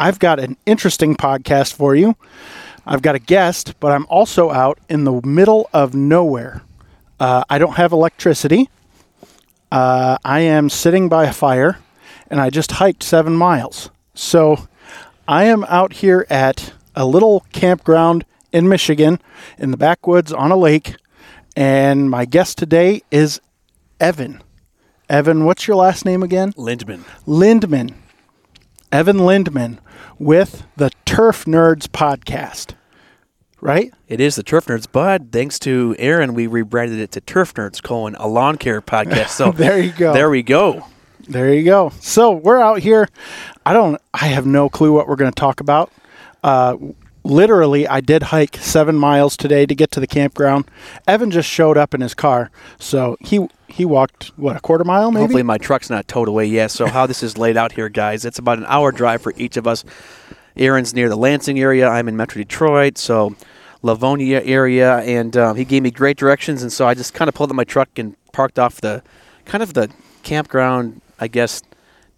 I've got an interesting podcast for you. I've got a guest, but I'm also out in the middle of nowhere. I don't have electricity. I am sitting by a fire, and I just hiked 7 miles. So I am out here at a little campground in Michigan, in the backwoods on a lake. And my guest today is Evan. Evan, what's your last name again? Lindemann. Evan Lindemann with the Turf Nerds podcast, right? It is the Turf Nerds, but thanks to Aaron, we rebranded it to Turf Nerds, a lawn care podcast. So There you go. So we're out here. I have no clue what we're going to talk about. Literally, I did hike 7 miles today to get to the campground. Evan just showed up in his car, so he walked, a quarter mile maybe? Hopefully my truck's not towed away yet. So how this is laid out here, guys, it's about an hour drive for each of us. Aaron's near the Lansing area. I'm in Metro Detroit, so Livonia area, and he gave me great directions, and so I just kind of pulled up my truck and parked off the kind of the campground, I guess,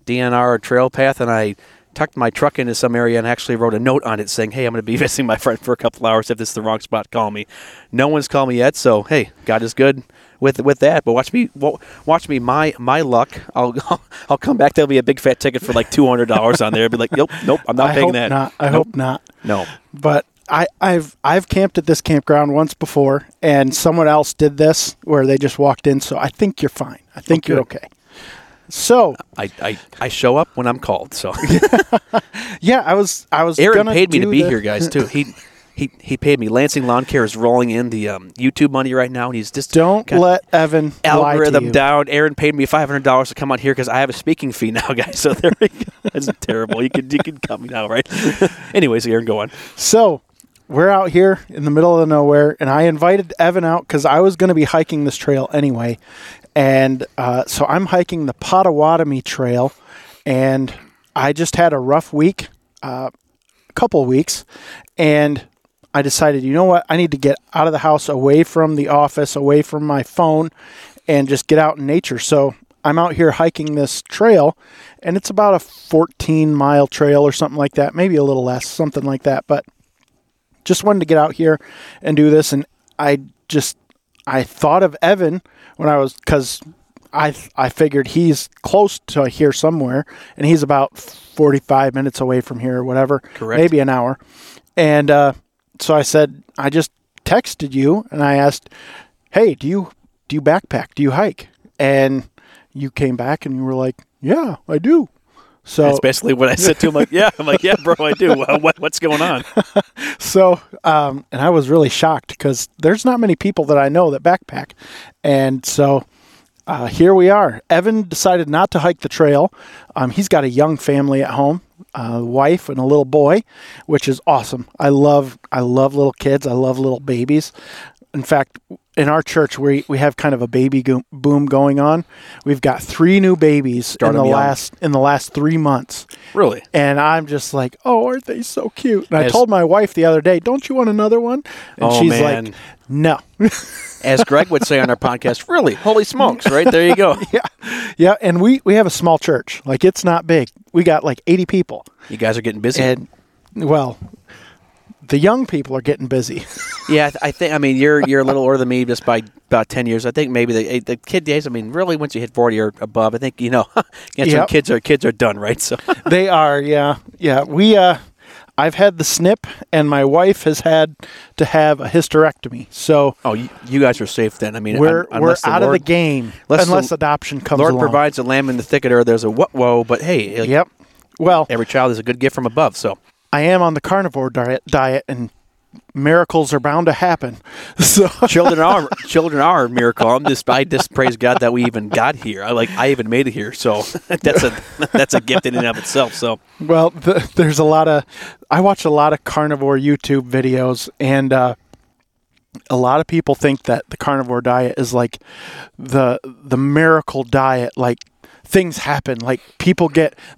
DNR trail path, and I tucked my truck into some area and actually wrote a note on it saying, hey, I'm going to be visiting my friend for a couple hours. If this is the wrong spot, call me. No one's called me yet, so hey, God is good with that. But watch me. My luck. I'll come back. There'll be a big fat ticket for like $200 on there. I'll be like, nope, I'm not paying that. I hope not. No. But I've camped at this campground once before, and someone else did this where they just walked in. So I think you're fine. I think you're okay. So I show up when I'm called. So yeah, I was. Aaron paid me to be here, guys. Too he paid me. Lansing Lawn Care is rolling in the YouTube money right now, and he's just don't let Evan algorithm lie to you. Down. Aaron paid me $500 to come on here because I have a speaking fee now, guys. So there we go. That's terrible. You can cut me now, right? Anyways, Aaron, go on. So we're out here in the middle of nowhere, and I invited Evan out because I was going to be hiking this trail anyway. And so I'm hiking the Potawatomi Trail, and I just had a rough week, couple weeks, and I decided, you know what, I need to get out of the house, away from the office, away from my phone, and just get out in nature. So I'm out here hiking this trail, and it's about a 14-mile trail or something like that, maybe a little less, something like that. But just wanted to get out here and do this, and I thought of Evan because I figured he's close to here somewhere, and he's about 45 minutes away from here or whatever. Correct. Maybe an hour. And so I said, I just texted you, and I asked, hey, do you backpack? Do you hike? And you came back, and you were like, yeah, I do. So that's basically what I said to him. I'm like, yeah, bro, I do. What's going on? So, and I was really shocked because there's not many people that I know that backpack. And so here we are. Evan decided not to hike the trail. He's got a young family at home, a wife and a little boy, which is awesome. I love little kids. I love little babies. In fact, in our church, we have kind of a baby boom going on. We've got 3 new babies in the last 3 months. Really? And I'm just like, oh, aren't they so cute? And I told my wife the other day, don't you want another one? And she's like, no. As Greg would say on our podcast, really? Holy smokes, right? There you go. Yeah. And we have a small church. Like, it's not big. We got like 80 people. You guys are getting busy. And, well, the young people are getting busy. Yeah, I think. I mean, you're a little older than me, just by about 10 years. I think maybe the kid days. I mean, really, once you hit 40 or above, I think some kids are done, right? So they are. Yeah. We I've had the snip, and my wife has had to have a hysterectomy. So you guys are safe then. I mean, we're out of the game unless adoption comes along. Lord provides a lamb in the thicket, or there's a whoa. But hey, every child is a good gift from above. So I am on the carnivore diet, and miracles are bound to happen. So children are a miracle. I just praise God that we even got here. I even made it here. So that's a gift in and of itself. So well, there's a lot of I watch a lot of carnivore YouTube videos, and a lot of people think that the carnivore diet is like the miracle diet. Like things happen. Like people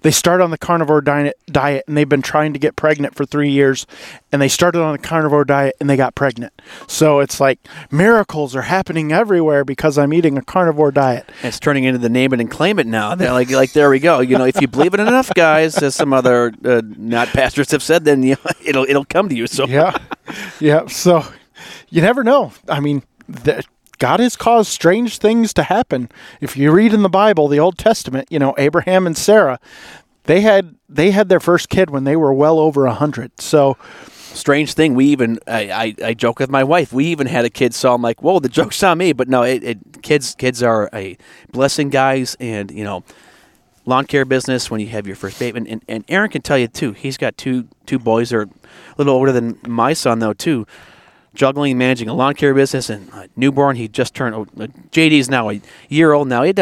they start on the carnivore diet and they've been trying to get pregnant for 3 years, and they started on the carnivore diet and they got pregnant. So it's like miracles are happening everywhere because I'm eating a carnivore diet. It's turning into the name it and claim it now. They're like there we go. You know, if you believe it enough, guys, as some other not pastors have said, then it'll come to you. So yeah. So you never know. I mean, God has caused strange things to happen. If you read in the Bible, the Old Testament, Abraham and Sarah, they had their first kid when they were well over 100. So strange thing. We even I joke with my wife. We even had a kid. So I'm like, whoa, the joke's on me. But no, kids are a blessing, guys, and lawn care business when you have your first baby. And Aaron can tell you too. He's got two boys that are a little older than my son though too. Juggling and managing a lawn care business and a newborn. He just turned. JD's now a year old. Now you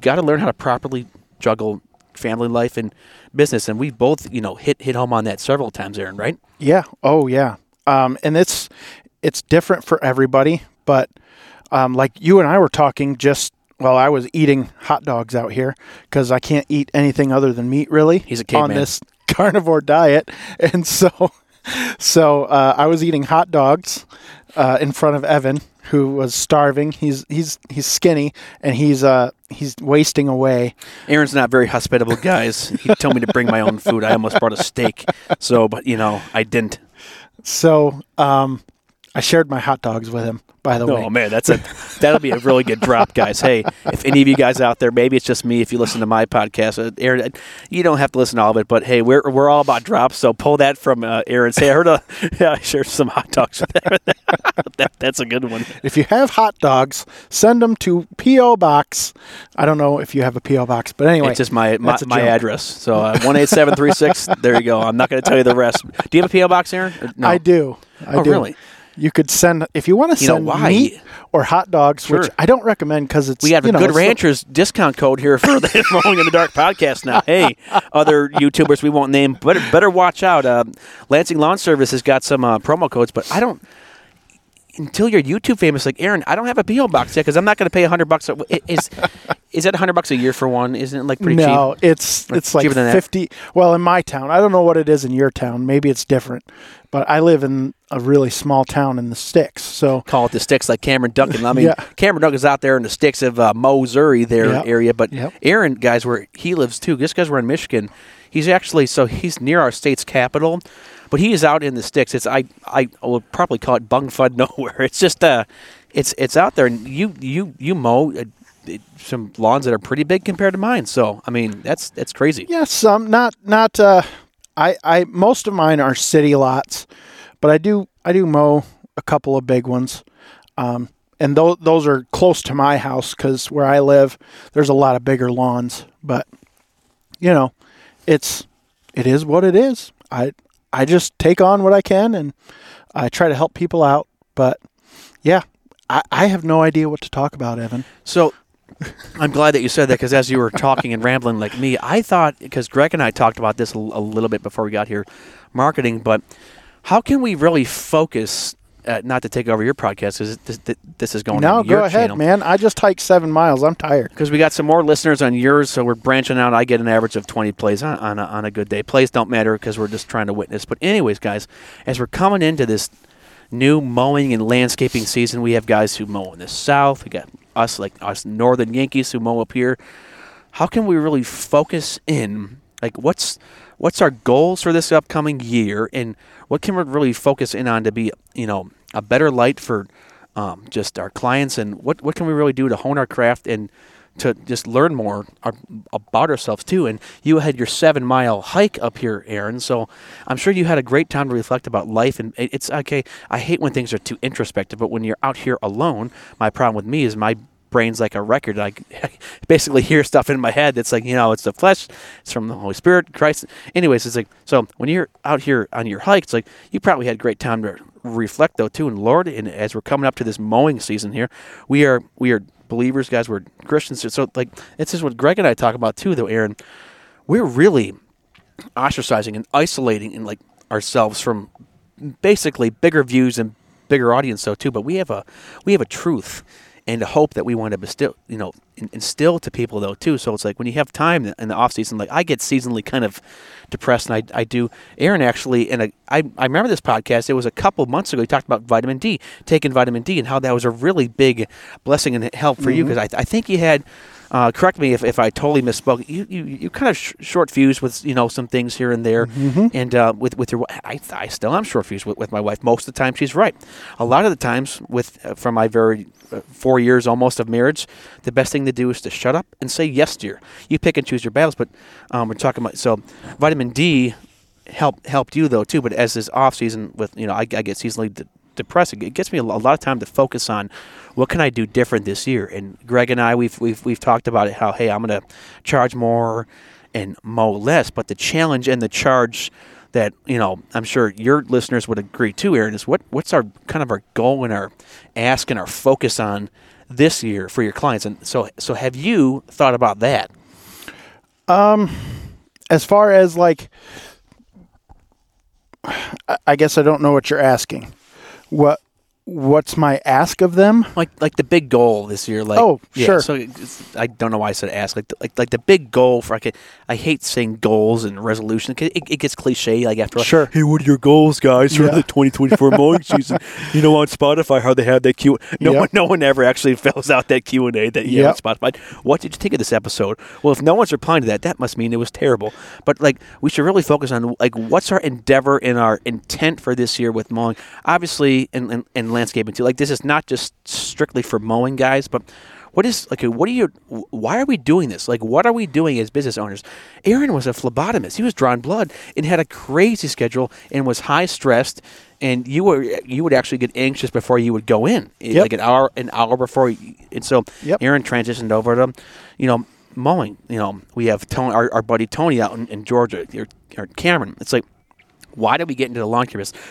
got to learn how to properly juggle family life and business. And we both, hit home on that several times, Aaron. Right? Yeah. Oh, yeah. And it's different for everybody. But like you and I were talking just while I was eating hot dogs out here because I can't eat anything other than meat. Really, he's a caveman on this carnivore diet, and so. So I was eating hot dogs in front of Evan, who was starving. He's skinny and he's wasting away. Aaron's not very hospitable, guys. He told me to bring my own food. I almost brought a steak. So, but I didn't. So I shared my hot dogs with him. By the way, oh man, that'll be a really good drop, guys. Hey, if any of you guys out there, maybe it's just me. If you listen to my podcast, Aaron, you don't have to listen to all of it, but hey, we're all about drops. So pull that from Aaron. Say, I shared some hot dogs with Aaron. That's a good one. If you have hot dogs, send them to P.O. Box. I don't know if you have a P.O. Box, but anyway, it's just my address. So 18736. There you go. I'm not going to tell you the rest. Do you have a P.O. Box, Aaron? No. I do. I do. Really? You could send, if you want to send meat or hot dogs, sure. Which I don't recommend because it's... We have a Good Ranchers discount code here for the Mowing in the Dark podcast now. Hey, other YouTubers we won't name, but better watch out. Lansing Lawn Service has got some promo codes, but I don't... Until you're YouTube famous, like Aaron, I don't have a P.O. box yet because I'm not going to pay $100. Is that $100 a year for one? Isn't it pretty cheap? No, it's like $50. Well, in my town, I don't know what it is in your town. Maybe it's different, but I live in a really small town in the sticks. So call it the sticks, like Cameron Duncan. I mean, yeah. Cameron Duncan's out there in the sticks of Missouri, area. But Aaron, guys, where he lives too. This guy's we're in Michigan. He's near our state's capital. But he is out in the sticks. It's I would probably call it bung-fud nowhere. It's just it's out there, and you mow some lawns that are pretty big compared to mine. So I mean that's crazy. Yes, yeah, some not. I most of mine are city lots, but I do mow a couple of big ones, and those are close to my house because where I live, there's a lot of bigger lawns. But it is what it is. I just take on what I can, and I try to help people out. But, yeah, I have no idea what to talk about, Evan. So I'm glad that you said that because as you were talking and rambling like me, I thought, because Greg and I talked about this a little bit before we got here, marketing, but how can we really focus, not to take over your podcast because this is going on your channel. No, go ahead, man. I just hiked 7 miles. I'm tired. Because we got some more listeners on yours, so we're branching out. I get an average of 20 plays on a good day. Plays don't matter because we're just trying to witness. But anyways, guys, as we're coming into this new mowing and landscaping season, we have guys who mow in the south. We got us northern Yankees who mow up here. How can we really focus in? Like, what's our goals for this upcoming year, and what can we really focus in on to be, a better light for just our clients, and what can we really do to hone our craft and to just learn more about ourselves too. And you had your 7 mile hike up here, Aaron, so I'm sure you had a great time to reflect about life. And it's okay, I hate when things are too introspective, but when you're out here alone, my problem with me is my brain's like a record. I basically hear stuff in my head that's like, you know, it's the flesh, it's from the Holy Spirit, Christ. Anyways, it's like, so when you're out here on your hike, it's like you probably had a great time to reflect, though, too. And Lord, and as we're coming up to this mowing season here, we are believers, guys. We're Christians. So, like, this is what Greg and I talk about too, though, Aaron. We're really ostracizing and isolating and like ourselves from basically bigger views and bigger audience, though, too. But we have a truth and a hope that we want to bestow, you know, instill to people, though, too. So it's like when you have time in the off season, like I get seasonally kind of depressed, and I do. Aaron actually, and I remember this podcast. It was a couple months ago. He talked about vitamin D, taking vitamin D, and how that was a really big blessing and help for you, because I think you had. Correct me if I totally misspoke. You kind of short fuse with, you know, some things here and there, and with your. I still am short fused with my wife. Most of the time, she's right. A lot of the times, from my very 4 years almost of marriage, the best thing to do is to shut up and say yes, dear. You pick and choose your battles, but we're talking about so vitamin D helped you, though, too. But as this off season, with, you know, I get seasonally depressing. It gets me a lot of time to focus on what can I do different this year. And Greg and I, we've talked about it, how, hey, I'm going to charge more and mow less. But the challenge and the charge that, you know, I'm sure your listeners would agree too, Aaron, is what's our kind of our goal and our ask and our focus on this year for your clients. And so have you thought about that? As far as like, I guess I don't know what you're asking. What's my ask of them? Like the big goal this year. Like, oh, yeah, sure. So I don't know why I said ask. Like the big goal for. I hate saying goals and resolution. It gets cliche. Like after. Like, sure. Hey, what are your goals, guys, for the 2024 mowing season? You know, on Spotify, how they have that Q. No one ever actually fills out that Q&A that you have on Spotify. What did you think of this episode? Well, if no one's replying to that, that must mean it was terrible. But like, we should really focus on like what's our endeavor and our intent for this year with mowing. Obviously, and landscaping too. Like, this is not just strictly for mowing, guys, but why are we doing this? Like, what are we doing as business owners? Aaron was a phlebotomist. He was drawing blood and had a crazy schedule and was high stressed, and you would actually get anxious before you would go in, like an hour before. And so Aaron transitioned over to, you know, mowing. You know, we have Tony, our buddy Tony out in Georgia, or Cameron. It's like, why did we get into the lawn care business?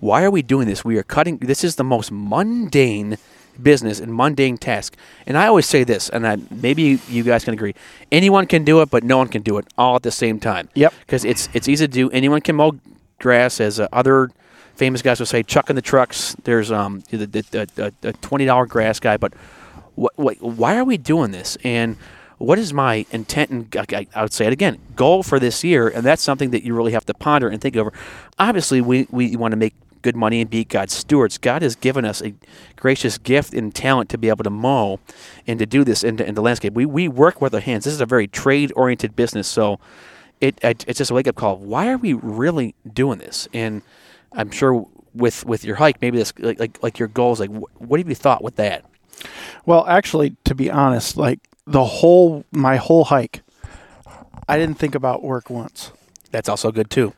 Why are we doing this? We are cutting. This is the most mundane business and mundane task. And I always say this, and maybe you guys can agree. Anyone can do it, but no one can do it all at the same time. Yep. Because it's easy to do. Anyone can mow grass, as other famous guys will say. Chuck in the trucks. There's the $20 grass guy. But why are we doing this? And what is my intent? And I would say it again, goal for this year. And that's something that you really have to ponder and think over. Obviously, we want to make good money and be God's stewards. God has given us a gracious gift and talent to be able to mow and to do this in the landscape. We work with our hands. This is a very trade-oriented business, so it's just a wake-up call. Why are we really doing this? And I'm sure with your hike, maybe this like your goals. Like, what have you thought with that? Well, actually, to be honest, like my whole hike, I didn't think about work once. That's also good too.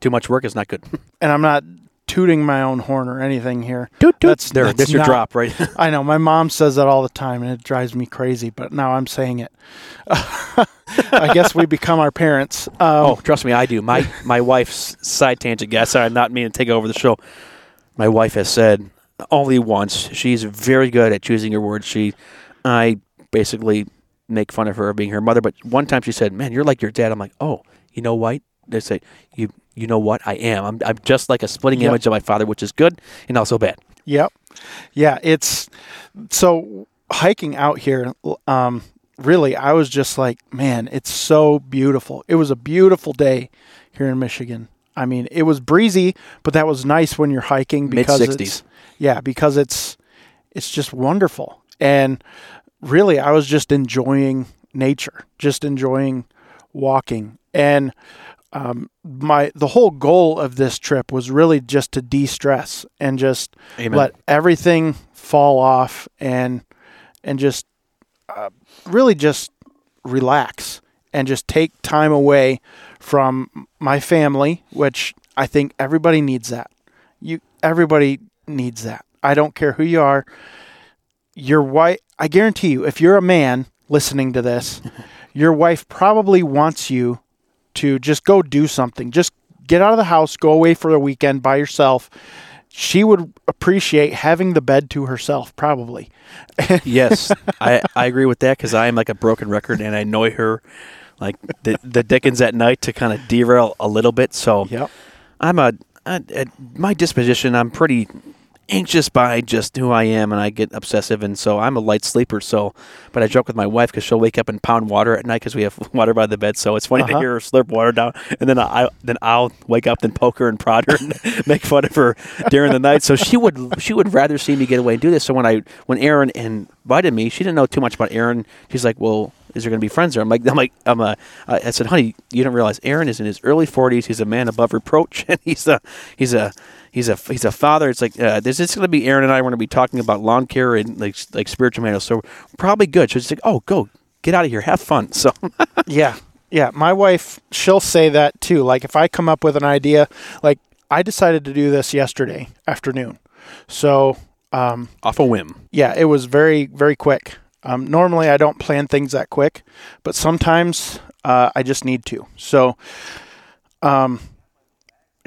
Too much work is not good. And I'm not tooting my own horn or anything here. Toot, toot. That's your drop, right? I know. My mom says that all the time, and it drives me crazy, but now I'm saying it. I guess we become our parents. Trust me, I do. My wife's side tangent, guys. Sorry, I'm not meaning to take over the show. My wife has said only once. She's very good at choosing her words. I basically make fun of her being her mother, but one time she said, "Man, you're like your dad." I'm like, "Oh, you know what?" They say, you know what? I am. I'm just like a splitting image of my father, which is good and also bad. Yep. Yeah. It's so hiking out here. Really, I was just like, man, it's so beautiful. It was a beautiful day here in Michigan. I mean, it was breezy, but that was nice when you're hiking because mid-60s. Because it's just wonderful. And really, I was just enjoying nature, just enjoying walking. And the whole goal of this trip was really just to de-stress and just let everything fall off and just really just relax and just take time away from my family, which I think everybody needs that. Everybody needs that. I don't care who you are. your wife, I guarantee you, if you're a man listening to this, your wife probably wants you to just go do something. Just get out of the house, go away for a weekend by yourself. She would appreciate having the bed to herself, probably. Yes, I agree with that because I am like a broken record and I annoy her like the Dickens at night to kind of derail a little bit. So yep. My disposition, I'm pretty anxious by just who I am, and I get obsessive, and so I'm a light sleeper. So, but I joke with my wife because she'll wake up and pound water at night because we have water by the bed. So it's funny to hear her slurp water down, and then I'll wake up and poke her and prod her and make fun of her during the night. So she would rather see me get away and do this. So when Aaron invited me, she didn't know too much about Aaron. She's like, well, is there going to be friends there? I said, honey, you don't realize Aaron is in his early 40s. He's a man above reproach, and he's a father. It's like this is going to be Aaron and I. We're going to be talking about lawn care and like spiritual matters. So probably good. So she's like, oh, go get out of here, have fun. So yeah. My wife, she'll say that too. Like if I come up with an idea, like I decided to do this yesterday afternoon. So off a whim. Yeah, it was very very quick. Normally I don't plan things that quick, but sometimes, I just need to. So,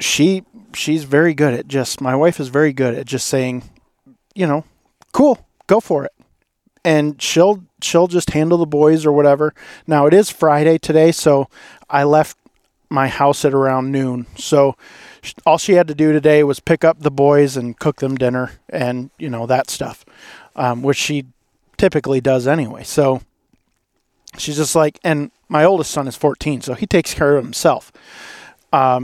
she's very good at my wife is very good at just saying, you know, cool, go for it. And she'll just handle the boys or whatever. Now it is Friday today. So I left my house at around noon. So all she had to do today was pick up the boys and cook them dinner and, you know, that stuff, which she typically does anyway. So she's just like, and my oldest son is 14, so he takes care of himself. And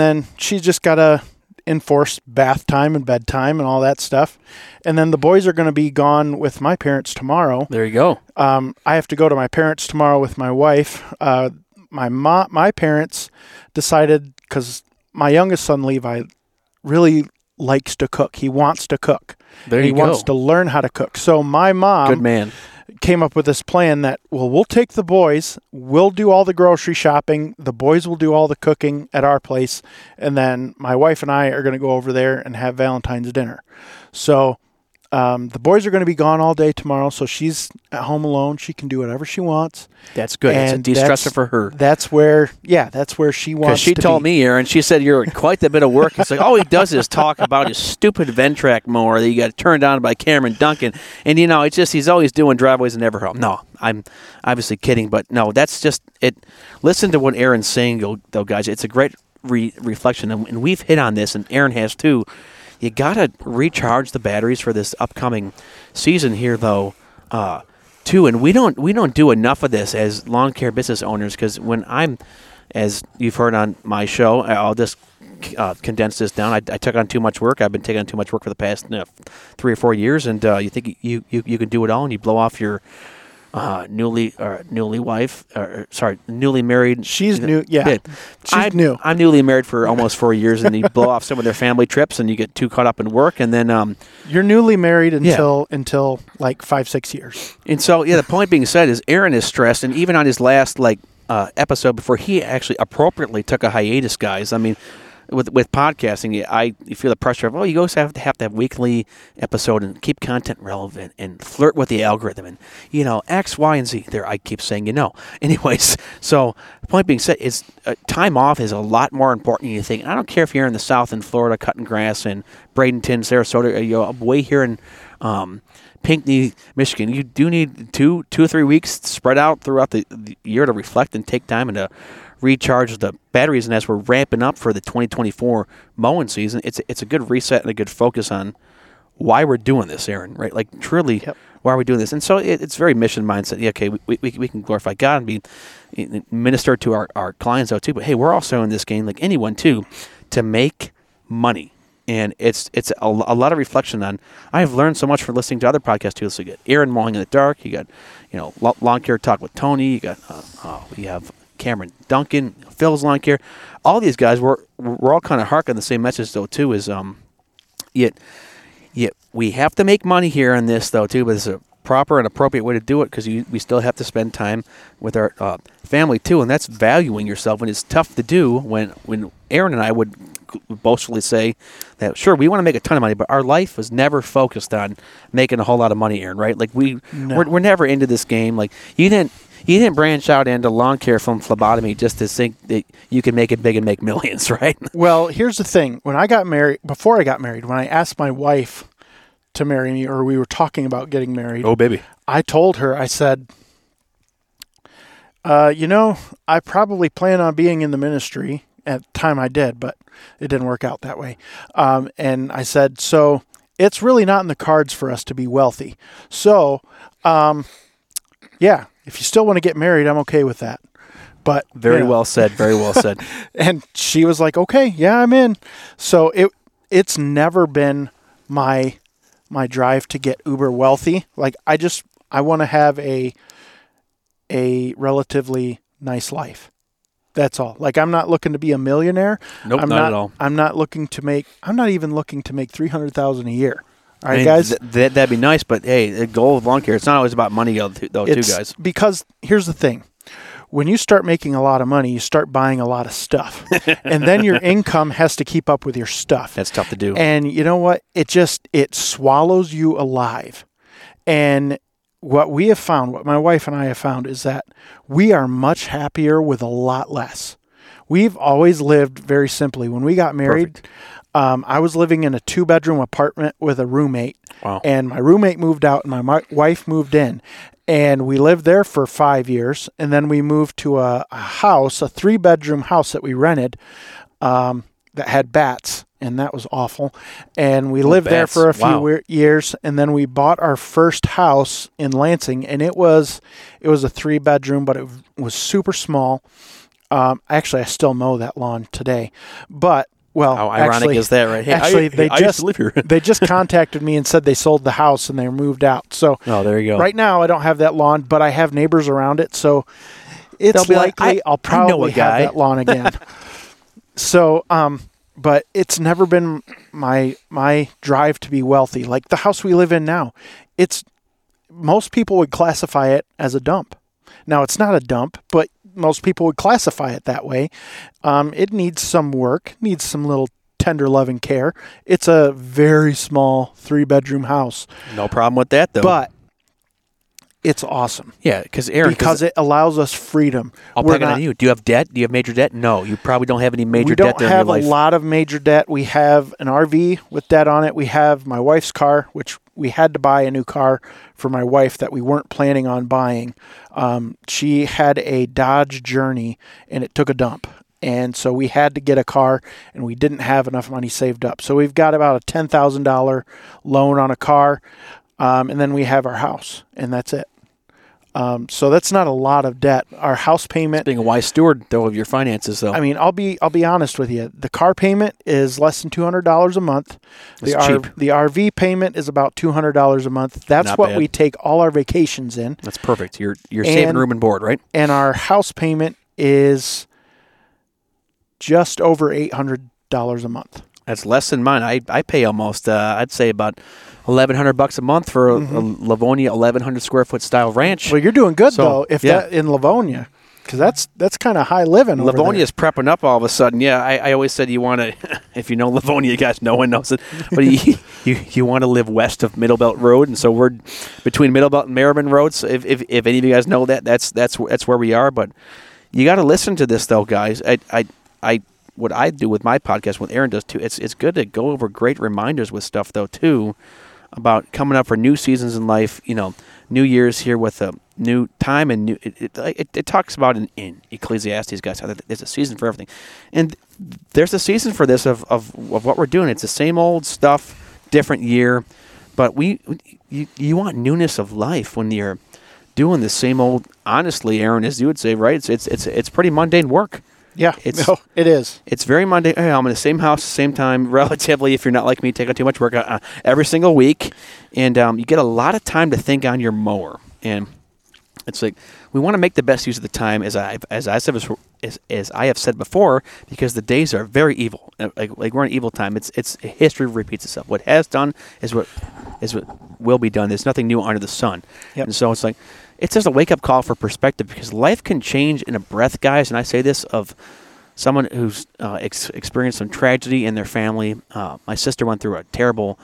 then she's just got to enforce bath time and bedtime and all that stuff. And then the boys are going to be gone with my parents tomorrow. There you go. I have to go to my parents tomorrow with my wife. My parents decided, because my youngest son, Levi, really likes to cook. He wants to cook. He wants to learn how to cook. So my mom came up with this plan that, well, we'll take the boys, we'll do all the grocery shopping, the boys will do all the cooking at our place, and then my wife and I are going to go over there and have Valentine's dinner. So the boys are going to be gone all day tomorrow, so she's at home alone. She can do whatever she wants. That's good. And it's a de-stressor for her. That's where she wants to be. Because she told me, Aaron, she said, you're quite a bit of work. It's like, all he does is talk about his stupid Ventrac mower that you got turned on by Cameron Duncan. And, you know, it's just he's always doing driveways and never home. No, I'm obviously kidding, but no, that's just it. Listen to what Aaron's saying, though, guys. It's a great reflection, and we've hit on this, and Aaron has too. You got to recharge the batteries for this upcoming season here, though, too. And we don't do enough of this as lawn care business owners, because when I'm, as you've heard on my show, I'll just condense this down. I took on too much work. I've been taking on too much work for the past 3 or 4 years, and you think you can do it all, and you blow off your newly married. She's new. Yeah. I'm newly married for almost 4 years, and you blow off some of their family trips and you get too caught up in work. And then, you're newly married until like 5-6 years. And so, yeah, the point being said is Aaron is stressed. And even on his last episode before he actually appropriately took a hiatus, guys, I mean, with podcasting, you feel the pressure of, you also have to have weekly episode and keep content relevant and flirt with the algorithm and, you know, X, Y, and Z. There, I keep saying, Anyways, so the point being said is time off is a lot more important than you think. And I don't care if you're in the south in Florida cutting grass in Bradenton, Sarasota, way here in Pinckney, Michigan. You do need two or three weeks spread out throughout the year to reflect and take time and to recharge the batteries. And as we're ramping up for the 2024 mowing season, it's a good reset and a good focus on why we're doing this, Aaron, right? Like, truly, yep. Why are we doing this? And so it's very mission mindset. Yeah, okay, we can glorify God and be minister to our clients out too, but hey, we're also in this game, like anyone too, to make money. And it's a lot of reflection on. I've learned so much from listening to other podcasts too. So you got Aaron Mowing in the Dark, you got, you know, Lawn Care Talk with Tony, you got we have Cameron Duncan, Phil's Lawn Care, all these guys. We're all kind of harking the same message though too. Is yet we have to make money here on this though too. But it's a proper and appropriate way to do it, because we still have to spend time with our family too, and that's valuing yourself. And it's tough to do when Aaron and I would boastfully say that, sure, we want to make a ton of money, but our life was never focused on making a whole lot of money, Aaron, right? Like we're never into this game. Like you didn't branch out into lawn care from phlebotomy just to think that you can make it big and make millions, right? Well, here's the thing. Before I got married, when I asked my wife to marry me, or we were talking about getting married. Oh, baby. I told her, I said, I probably plan on being in the ministry. At the time I did, but it didn't work out that way. And I said, so it's really not in the cards for us to be wealthy. So, if you still want to get married, I'm okay with that. But Very well said. And she was like, okay, yeah, I'm in. So it's never been my drive to get uber wealthy. Like I want to have a relatively nice life. That's all. Like, I'm not looking to be a millionaire. Nope, not at all. I'm not even looking to make $300,000 a year. All right, guys? That'd be nice, but hey, the goal of lawn care, it's not always about money, though, guys. Because here's the thing. When you start making a lot of money, you start buying a lot of stuff. And then your income has to keep up with your stuff. That's tough to do. And you know what? It swallows you alive. And what my wife and I have found is that we are much happier with a lot less. We've always lived very simply. When we got married, I was living in a 2-bedroom apartment with a roommate. Wow. And my roommate moved out and my wife moved in. And we lived there for 5 years. And then we moved to a house, a 3-bedroom house that we rented that had bats. And that was awful. And we lived there for a few years. And then we bought our first house in Lansing. And it was a 3-bedroom, but it was super small. Actually, I still mow that lawn today. But, well, how ironic is that, right? Hey, I used to live here. They just contacted me and said they sold the house and they moved out. So there you go. Right now, I don't have that lawn, but I have neighbors around it. So it's likely I'll probably have that lawn again. So, but it's never been my drive to be wealthy. Like the house we live in now, most people would classify it as a dump. Now, it's not a dump, but most people would classify it that way. It needs some work, needs some little tender love and care. It's a very small 3-bedroom house. No problem with that, though. But it's awesome. Yeah, because it allows us freedom. I'll pick on you. Do you have debt? Do you have major debt? No, you probably don't have any major debt during your life. We don't have a lot of major debt. We have an RV with debt on it. We have my wife's car, which we had to buy a new car for my wife that we weren't planning on buying. She had a Dodge Journey, and it took a dump. And so we had to get a car, and we didn't have enough money saved up. So we've got about a $10,000 loan on a car, and then we have our house, and that's it. So that's not a lot of debt. Our house payment. Being a wise steward, though, of your finances, though. I mean, I'll be honest with you. The car payment is less than $200 a month. Cheap. The RV payment is about $200 a month. That's not what bad. We take all our vacations in. That's perfect. You're saving room and board, right? And our house payment is just over $800 a month. That's less than mine. I pay almost, I'd say about $1,100 a month for a Livonia 1,100 square foot style ranch. Well, you're doing good though, that in Livonia, because that's kind of high living. Livonia's prepping up all of a sudden. Yeah, I always said you want to, if you know Livonia, you guys, no one knows it, but you want to live west of Middlebelt Road, and so we're between Middlebelt and Merriman Road. So if any of you guys know that, that's where we are. But you got to listen to this though, guys. What I do with my podcast, what Aaron does too, it's good to go over great reminders with stuff though too, about coming up for new seasons in life. You know, New Year's here with a new time and new. It talks about in Ecclesiastes, guys, how there's a season for everything, and there's a season for this of what we're doing. It's the same old stuff, different year, but you want newness of life when you're doing the same old. Honestly, Aaron, as you would say, right? It's pretty mundane work. Yeah, it is. It's very Monday. Hey, I'm in the same house, same time, relatively, if you're not like me, taking too much work every single week. And you get a lot of time to think on your mower. And it's like We want to make the best use of the time, as I have said before, because the days are very evil. Like we're in evil time. It's history repeats itself. What has done is what will be done. There's nothing new under the sun. Yep. And so it's like it's just a wake up call for perspective, because life can change in a breath, guys. And I say this of someone who's experienced some tragedy in their family. My sister went through a terrible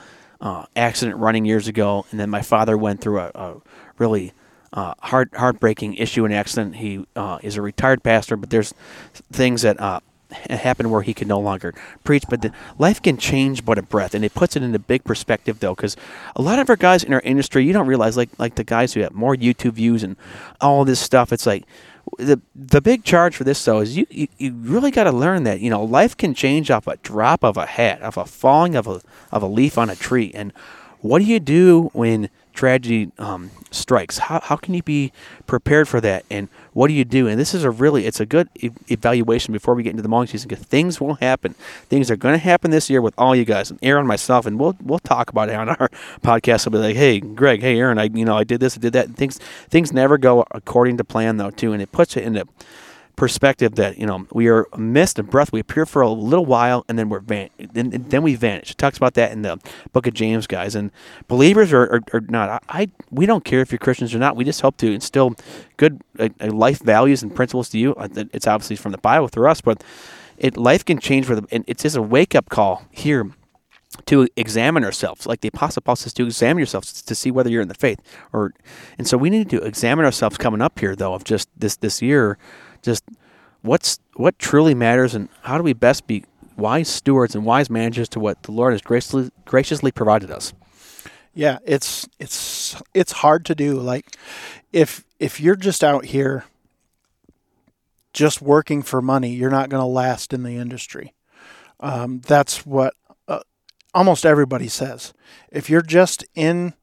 accident running years ago, and then my father went through a really heartbreaking issue and accident. He is a retired pastor, but there's things that happen where he can no longer preach. But life can change but a breath, and it puts it into big perspective, though, because a lot of our guys in our industry, you don't realize, like the guys who have more YouTube views and all this stuff, it's like, The big charge for this, though, is you really got to learn that, you know, life can change off a drop of a hat, off a falling of a leaf on a tree. And what do you do when tragedy strikes? How can you be prepared for that? And what do you do? And this is it's a good evaluation before we get into the mowing season, because things will happen. Things are going to happen this year with all you guys, and Aaron, myself, and we'll talk about it on our podcast. I'll be like, hey, Greg, hey, Aaron, I did this, I did that. And things never go according to plan, though, too, and it puts it into perspective that, you know, we are mist and breath. We appear for a little while, and then we vanish. It talks about that in the book of James, guys. And believers or not, we don't care if you're Christians or not. We just hope to instill good life values and principles to you. It's obviously from the Bible through us, but life can change and it's just a wake up call here to examine ourselves. Like the Apostle Paul says, to examine yourselves to see whether you're in the faith. And so we need to examine ourselves coming up here, though, of just this year. Just what truly matters, and how do we best be wise stewards and wise managers to what the Lord has graciously provided us? Yeah, it's hard to do. Like if you're just out here just working for money, you're not going to last in the industry. That's what almost everybody says. If you're just in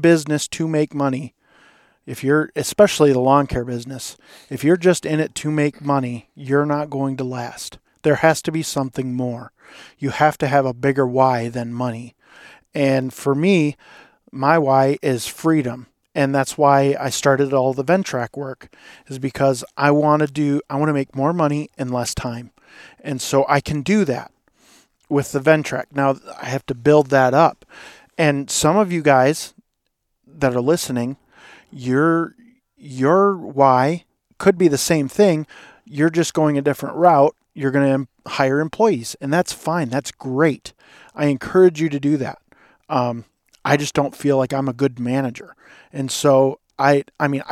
business to make money. If you're, especially the lawn care business, if you're just in it to make money, you're not going to last. There has to be something more. You have to have a bigger why than money. And for me, my why is freedom. And that's why I started all the Ventrac work, is because I want to make more money in less time. And so I can do that with the Ventrac. Now I have to build that up. And some of you guys that are listening, your why could be the same thing. You're just going a different route. You're going to hire employees, and that's fine. That's great. I encourage you to do that. I just don't feel like I'm a good manager. And so I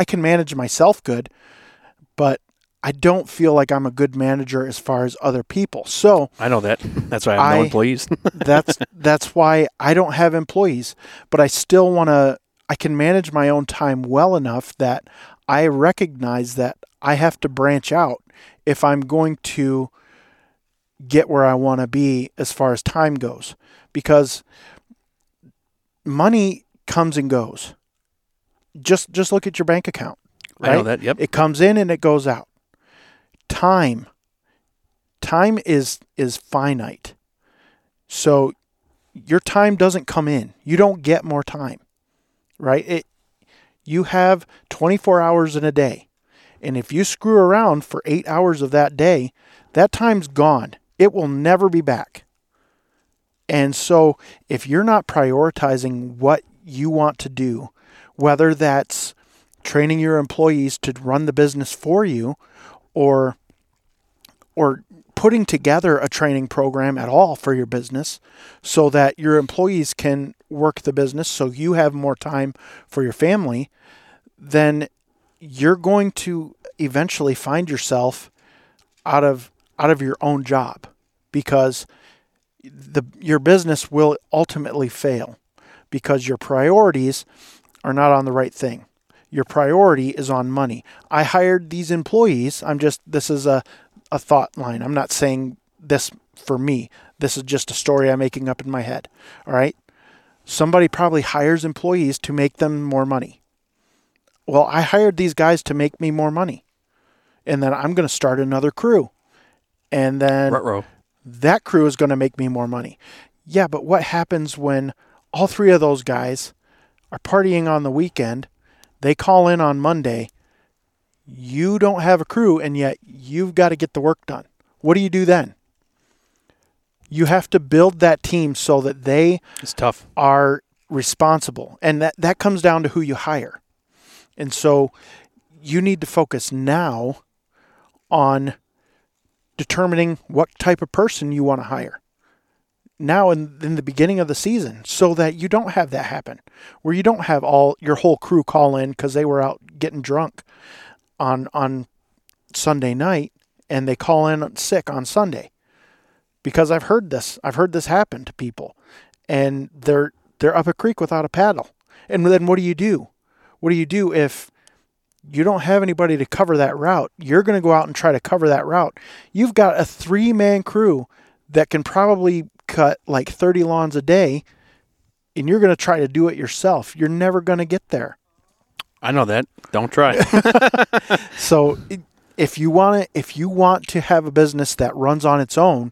can manage myself good, but I don't feel like I'm a good manager as far as other people. So I know that. That's why I have no employees. that's why I don't have employees, but I still want to, I can manage my own time well enough that I recognize that I have to branch out if I'm going to get where I want to be as far as time goes, because money comes and goes. Just look at your bank account, right? I know that, yep. It comes in and it goes out. Time is finite. So your time doesn't come in. You don't get more time. Right? You have 24 hours in a day. And if you screw around for 8 hours of that day, that time's gone. It will never be back. And so if you're not prioritizing what you want to do, whether that's training your employees to run the business for you or putting together a training program at all for your business so that your employees can work the business so you have more time for your family, then you're going to eventually find yourself out of your own job, because your business will ultimately fail because your priorities are not on the right thing. Your priority is on money. I hired these employees. This is a thought line. I'm not saying this for me. This is just a story I'm making up in my head. All right. Somebody probably hires employees to make them more money. Well, I hired these guys to make me more money, and then I'm going to start another crew, and then that crew is going to make me more money. Yeah. But what happens when all three of those guys are partying on the weekend? They call in on Monday. You don't have a crew, and yet you've got to get the work done. What do you do then? You have to build that team so that they are responsible. And that comes down to who you hire. And so you need to focus now on determining what type of person you want to hire now in the beginning of the season, so that you don't have that happen, where you don't have all your whole crew call in because they were out getting drunk on Sunday night and they call in sick on Sunday. Because I've heard this happen to people, and they're up a creek without a paddle. And then what do you do? What do you do if you don't have anybody to cover that route? You're going to go out and try to cover that route. You've got a 3-man crew that can probably cut like 30 lawns a day, and you're going to try to do it yourself. You're never going to get there. I know that. Don't try. So if you want to have a business that runs on its own,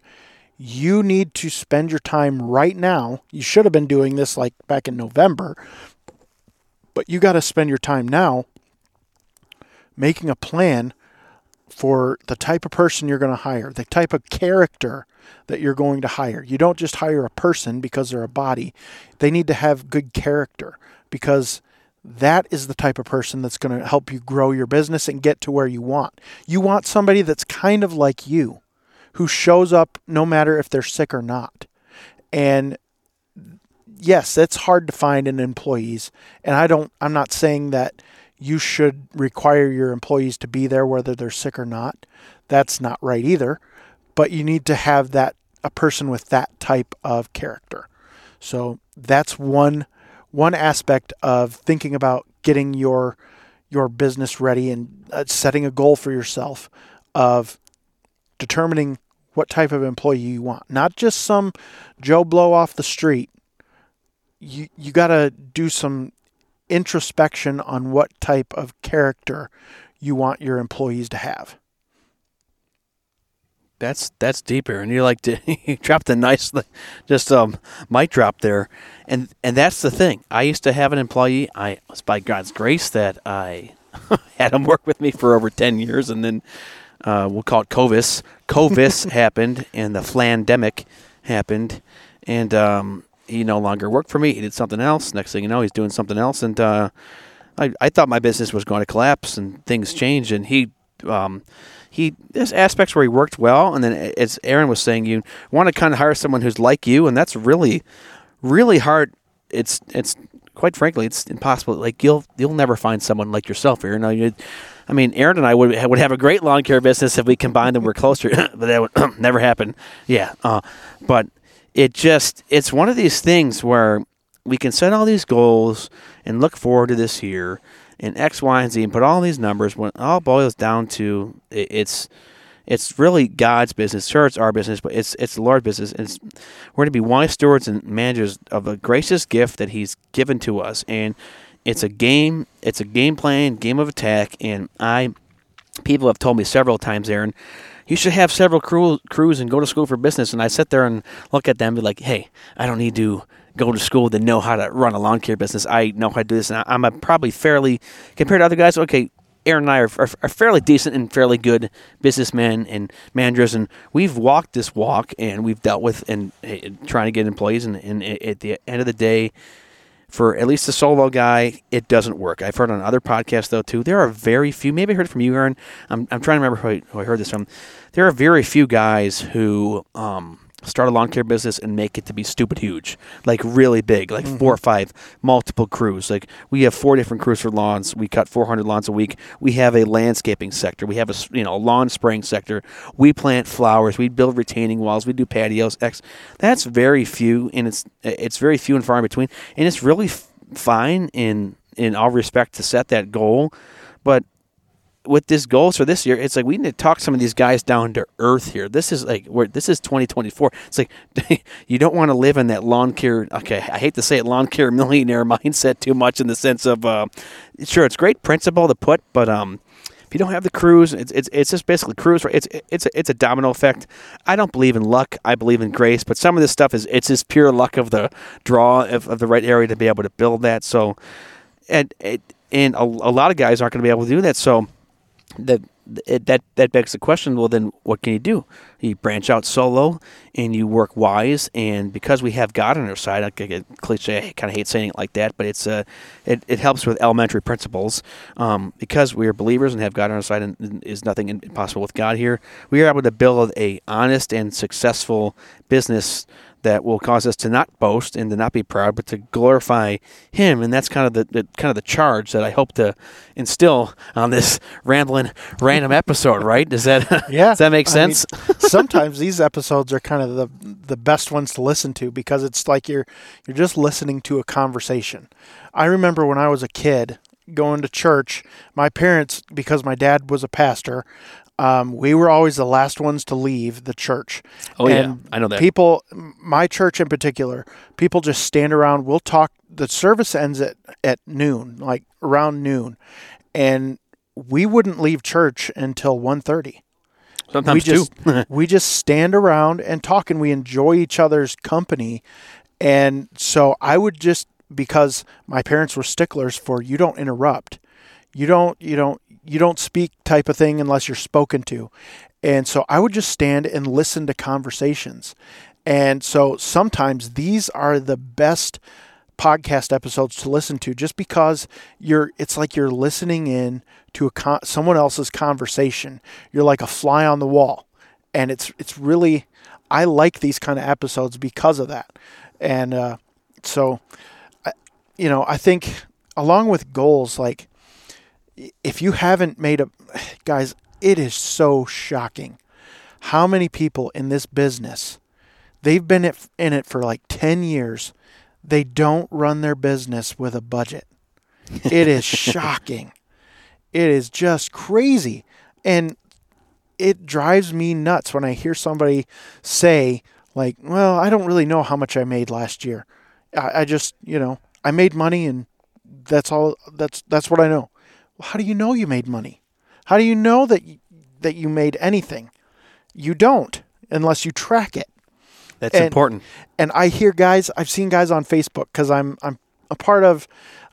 you need to spend your time right now. You should have been doing this like back in November, but you got to spend your time now making a plan for the type of person you're going to hire, the type of character that you're going to hire. You don't just hire a person because they're a body. They need to have good character, because that is the type of person that's going to help you grow your business and get to where you want. You want somebody that's kind of like you, who shows up no matter if they're sick or not. And yes, that's hard to find in employees. And I'm not saying that you should require your employees to be there whether they're sick or not. That's not right either. But you need to have a person with that type of character. So that's one aspect of thinking about getting your business ready and setting a goal for yourself of determining what type of employee you want. Not just some Joe Blow off the street. You got to do some introspection on what type of character you want your employees to have. That's deeper, and you dropped a nice just mic drop there, and that's the thing. I used to have an employee. It's by God's grace that I had him work with me for over 10 years, and then we'll call it COVID. COVID happened, and the flandemic happened, and he no longer worked for me. He did something else. Next thing you know, he's doing something else, and I thought my business was going to collapse, and things changed, and he there's aspects where he worked well, and then as Aaron was saying, you want to kind of hire someone who's like you, and that's really, really hard. It's quite frankly, it's impossible. Like you'll never find someone like yourself, Aaron. I mean, Aaron and I would have a great lawn care business if we combined and were closer, but that would never happen. Yeah, but it's one of these things where we can set all these goals and look forward to this year and X, Y, and Z and put all these numbers. When it all boils down to it's really God's business. Sure, it's our business, but it's the Lord's business. And we're to be wise stewards and managers of the gracious gift that He's given to us. And it's a game plan, game of attack, and people have told me several times, Aaron, you should have several crews and go to school for business. And I sit there and look at them and be like, hey, I don't need to go to school to know how to run a lawn care business. I know how to do this, and I'm probably fairly, compared to other guys, okay, Aaron and I are fairly decent and fairly good businessmen and managers, and we've walked this walk, and we've dealt with and trying to get employees, and at the end of the day, for at least the solo guy, it doesn't work. I've heard on other podcasts, though, too, there are very few, maybe I heard from you, Aaron. I'm trying to remember who I heard this from. There are very few guys who start a lawn care business and make it to be stupid huge, like really big, like 4 or 5, multiple crews. Like we have 4 different crews for lawns. We cut 400 lawns a week. We have a landscaping sector. We have a lawn spraying sector. We plant flowers. We build retaining walls. We do patios. That's very few, and it's very few and far in between. And it's really fine in all respect to set that goal, but with this goals for this year, it's like we need to talk some of these guys down to earth here. This is 2024. It's like you don't want to live in that lawn care. Okay, I hate to say it, lawn care millionaire mindset too much in the sense of sure, it's great principle to put, but if you don't have the crews, it's just basically crews. It's a domino effect. I don't believe in luck. I believe in grace. But some of this stuff it's just pure luck of the draw of the right area to be able to build that. So and a lot of guys aren't going to be able to do that. So that begs the question, well, then what can you do? You branch out solo and you work wise. And because we have God on our side, I kind of hate saying it like that, but it helps with elementary principles. Because we are believers and have God on our side, and is nothing impossible with God here, we are able to build a honest and successful business that will cause us to not boast and to not be proud, but to glorify Him. And that's kind of the charge that I hope to instill on this rambling, random episode, right? Does that make sense? I mean, sometimes these episodes are kind of the best ones to listen to, because it's like you're just listening to a conversation. I remember when I was a kid going to church, my parents, because my dad was a pastor, we were always the last ones to leave the church. Oh, and yeah, I know that. People, my church in particular, people just stand around. We'll talk. The service ends at noon, like around noon. And we wouldn't leave church until 1:30. Sometimes two. We just stand around and talk, and we enjoy each other's company. And so I would just, because my parents were sticklers for you don't interrupt. You don't speak type of thing unless you're spoken to. And so I would just stand and listen to conversations. And so sometimes these are the best podcast episodes to listen to, just because it's like you're listening in to someone else's conversation. You're like a fly on the wall. And it's really, I like these kind of episodes because of that. And so I think along with goals, like, if you haven't made guys, it is so shocking how many people in this business, they've been in it for like 10 years. They don't run their business with a budget. It is shocking. It is just crazy. And it drives me nuts when I hear somebody say like, well, I don't really know how much I made last year. I just, I made money, and that's all, that's what I know. How do you know you made money? How do you know that you made anything? You don't, unless you track it. That's important. And I hear guys, I've seen guys on Facebook, because I'm a part of,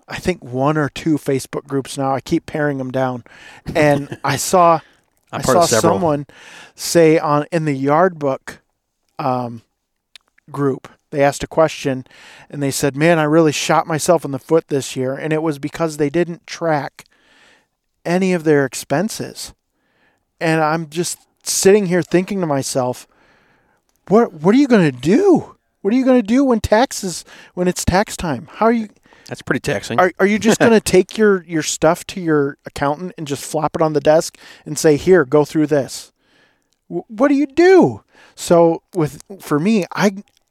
I think, one or two Facebook groups now. I keep paring them down. And I saw someone say in the Yardbook group, they asked a question and they said, man, I really shot myself in the foot this year. And it was because they didn't track any of their expenses. And I'm just sitting here thinking to myself, what are you going to do? What are you going to do when it's tax time? How are you? That's pretty taxing. Are you just going to take your stuff to your accountant and just flop it on the desk and say, here, go through this? What do you do? So for me,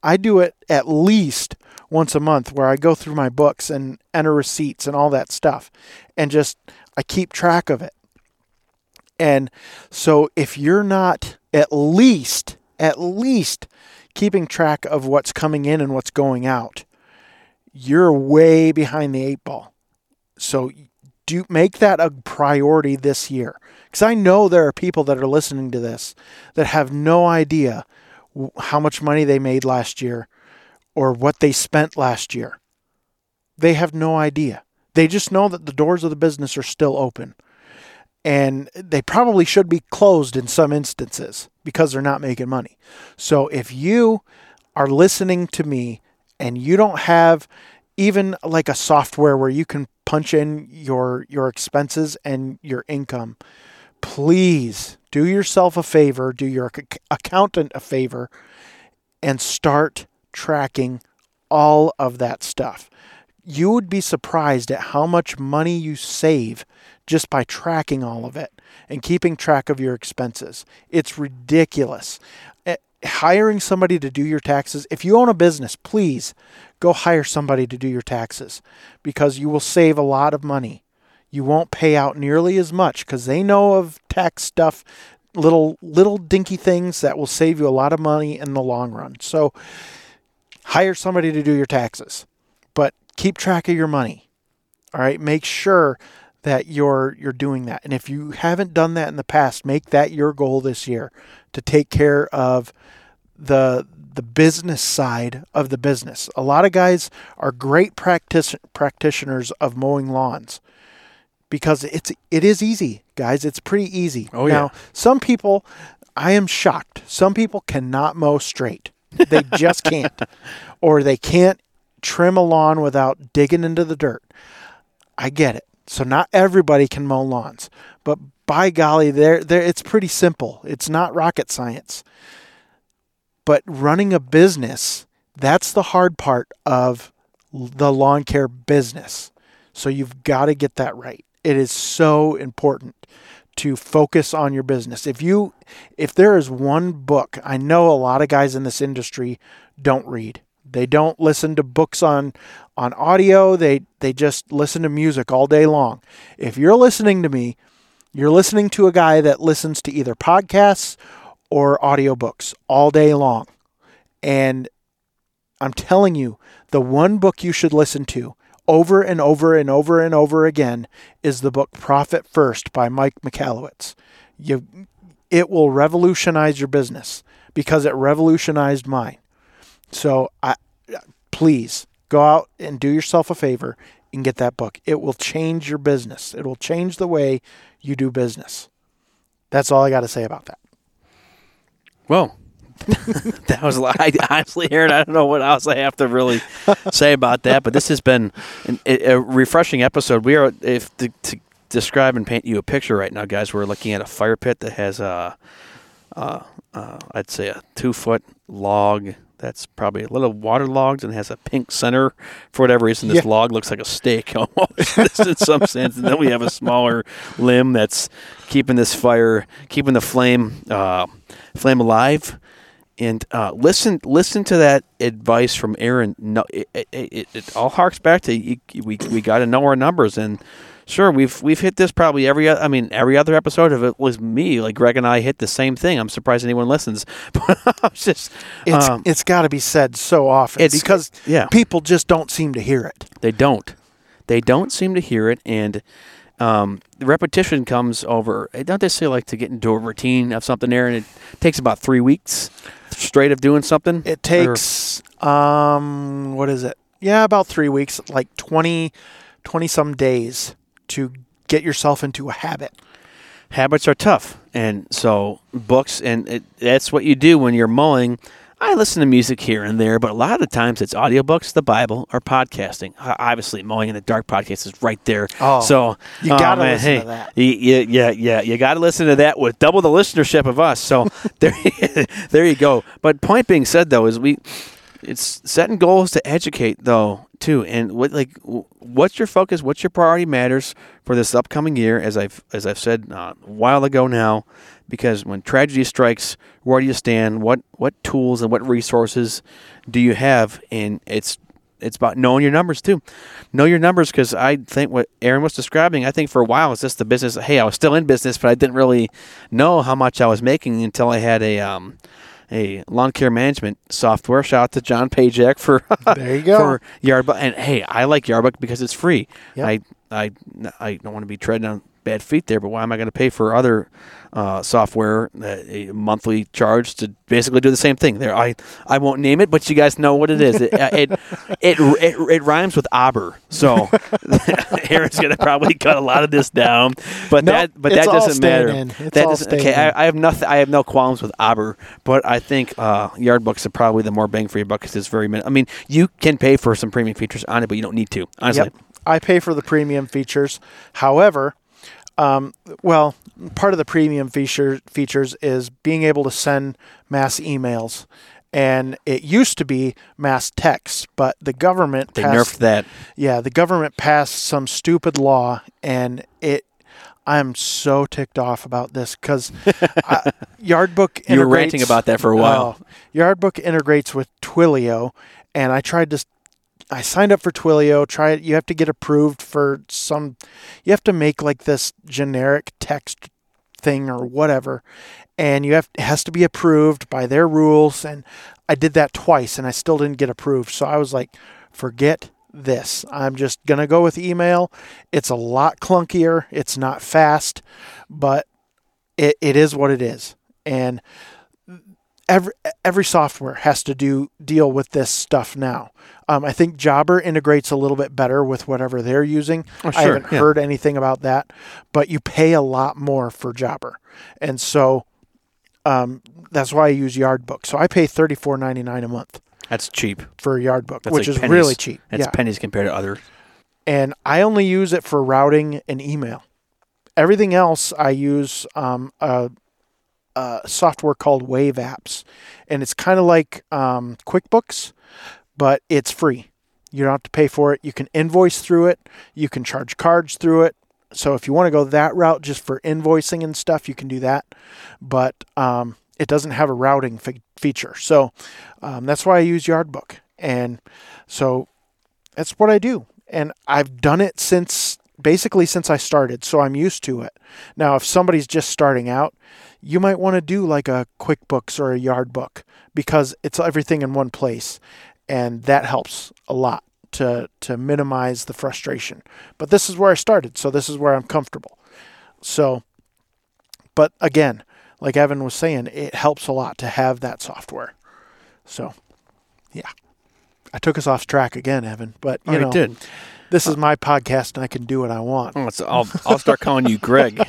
I do it at least once a month, where I go through my books and enter receipts and all that stuff, and just, I keep track of it. And so if you're not at least keeping track of what's coming in and what's going out, you're way behind the eight ball. So do make that a priority this year, because I know there are people that are listening to this that have no idea how much money they made last year or what they spent last year. They have no idea. They just know that the doors of the business are still open, and they probably should be closed in some instances because they're not making money. So if you are listening to me and you don't have even like a software where you can punch in your expenses and your income, please do yourself a favor, do your accountant a favor, and start tracking all of that stuff. You would be surprised at how much money you save just by tracking all of it and keeping track of your expenses. It's ridiculous. Hiring somebody to do your taxes, if you own a business, please go hire somebody to do your taxes, because you will save a lot of money. You won't pay out nearly as much, because they know of tax stuff, little dinky things that will save you a lot of money in the long run. So hire somebody to do your taxes, but keep track of your money. All right. Make sure that you're doing that. And if you haven't done that in the past, make that your goal this year, to take care of the business side of the business. A lot of guys are great practitioners of mowing lawns, because it is easy. guys. It's pretty easy. Oh, now, yeah. Some people, I am shocked. Some people cannot mow straight. They just can't. Or they can't trim a lawn without digging into the dirt. I get it. So not everybody can mow lawns. But by golly, it's pretty simple. It's not rocket science. But running a business, that's the hard part of the lawn care business. So you've got to get that right. It is so important to focus on your business. If there is one book, I know a lot of guys in this industry don't read. They don't listen to books on audio. They just listen to music all day long. If you're listening to me, you're listening to a guy that listens to either podcasts or audiobooks all day long. And I'm telling you, the one book you should listen to over and over and over and over again is the book Profit First by Mike Michalowicz. It will revolutionize your business because it revolutionized mine. So please go out and do yourself a favor and get that book. It will change your business. It will change the way you do business. That's all I got to say about that. Well, that was, I honestly, Aaron, I don't know what else I have to really say about that, but this has been a refreshing episode. We are, if to describe and paint you a picture right now, guys, we're looking at a fire pit that has I'd say a 2-foot log that's probably a little waterlogged and has a pink center. For whatever reason, this log looks like a steak almost in some sense. And then we have a smaller limb that's keeping this fire, keeping the flame alive. And listen to that advice from Aaron. No, it all harks back to we got to know our numbers. And sure, we've hit this probably every other episode of it was me. Like Greg and I hit the same thing. I'm surprised anyone listens. But it's got to be said so often because people just don't seem to hear it. They don't seem to hear it, and repetition comes over. Don't they say like to get into a routine of something, Aaron? It takes about 3 weeks straight of doing something. It takes what is it? Yeah, about 3 weeks, like 20 some days to get yourself into a habit. Habits are tough, and so books, and that's what you do when you're mowing. I listen to music here and there, but a lot of times it's audiobooks, the Bible, or podcasting. Obviously, Mowing in the Dark podcast is right there. Oh, so you got to listen to that. You got to listen to that with double the listenership of us. So there you go. But point being said, though, is it's setting goals to educate, though, too. And what's your focus? What's your priority matters for this upcoming year? As I've said a while ago now, because when tragedy strikes, where do you stand? What tools and what resources do you have? And it's about knowing your numbers too. Know your numbers, because I think what Aaron was describing, I think for a while it's just the business. Hey, I was still in business, but I didn't really know how much I was making until I had a lawn care management software. Shout out to John Pajak for there you go. For Yardbook. And hey, I like Yardbook because it's free. Yep. I don't want to be treading on bad feet there, but why am I going to pay for other software, a monthly charge to basically do the same thing? There, I won't name it, but you guys know what it is. It rhymes with aber, so Aaron's going to probably cut a lot of this down. But that doesn't matter. I have no qualms with aber, but I think Yardbooks are probably the more bang for your buck because it's very minimal. I mean, you can pay for some premium features on it, but you don't need to. Honestly, yep. I pay for the premium features. However. Well, part of the premium features is being able to send mass emails, and it used to be mass texts, but the government nerfed that. Yeah, the government passed some stupid law, and I'm so ticked off about this because Yardbook integrates. You were ranting about that for a while. Yardbook integrates with Twilio, and I signed up for Twilio. You have to get approved for you have to make like this generic text thing or whatever. And it has to be approved by their rules. And I did that twice and I still didn't get approved. So I was like, forget this. I'm just going to go with email. It's a lot clunkier. It's not fast, but it is what it is. And every software has to deal with this stuff now. I think Jobber integrates a little bit better with whatever they're using. Oh, sure. I haven't heard anything about that, but you pay a lot more for Jobber. And so that's why I use Yardbook. So I pay $34.99 a month. That's cheap. For Yardbook, that's which like is pennies. Really cheap. It's pennies compared to others. And I only use it for routing and email. Everything else I use software called Wave Apps. And it's kind of like QuickBooks, but it's free. You don't have to pay for it. You can invoice through it. You can charge cards through it. So if you want to go that route just for invoicing and stuff, you can do that. But it doesn't have a routing feature. So that's why I use Yardbook. And so that's what I do. And I've done it since I started, so I'm used to it. Now, if somebody's just starting out, you might want to do like a QuickBooks or a Yardbook because it's everything in one place, and that helps a lot to minimize the frustration. But this is where I started, so this is where I'm comfortable. So, but again, like Evan was saying, it helps a lot to have that software. So, yeah. I took us off track again, Evan, but you know, did. This is my podcast and I can do what I want. Oh, I'll start calling you Greg.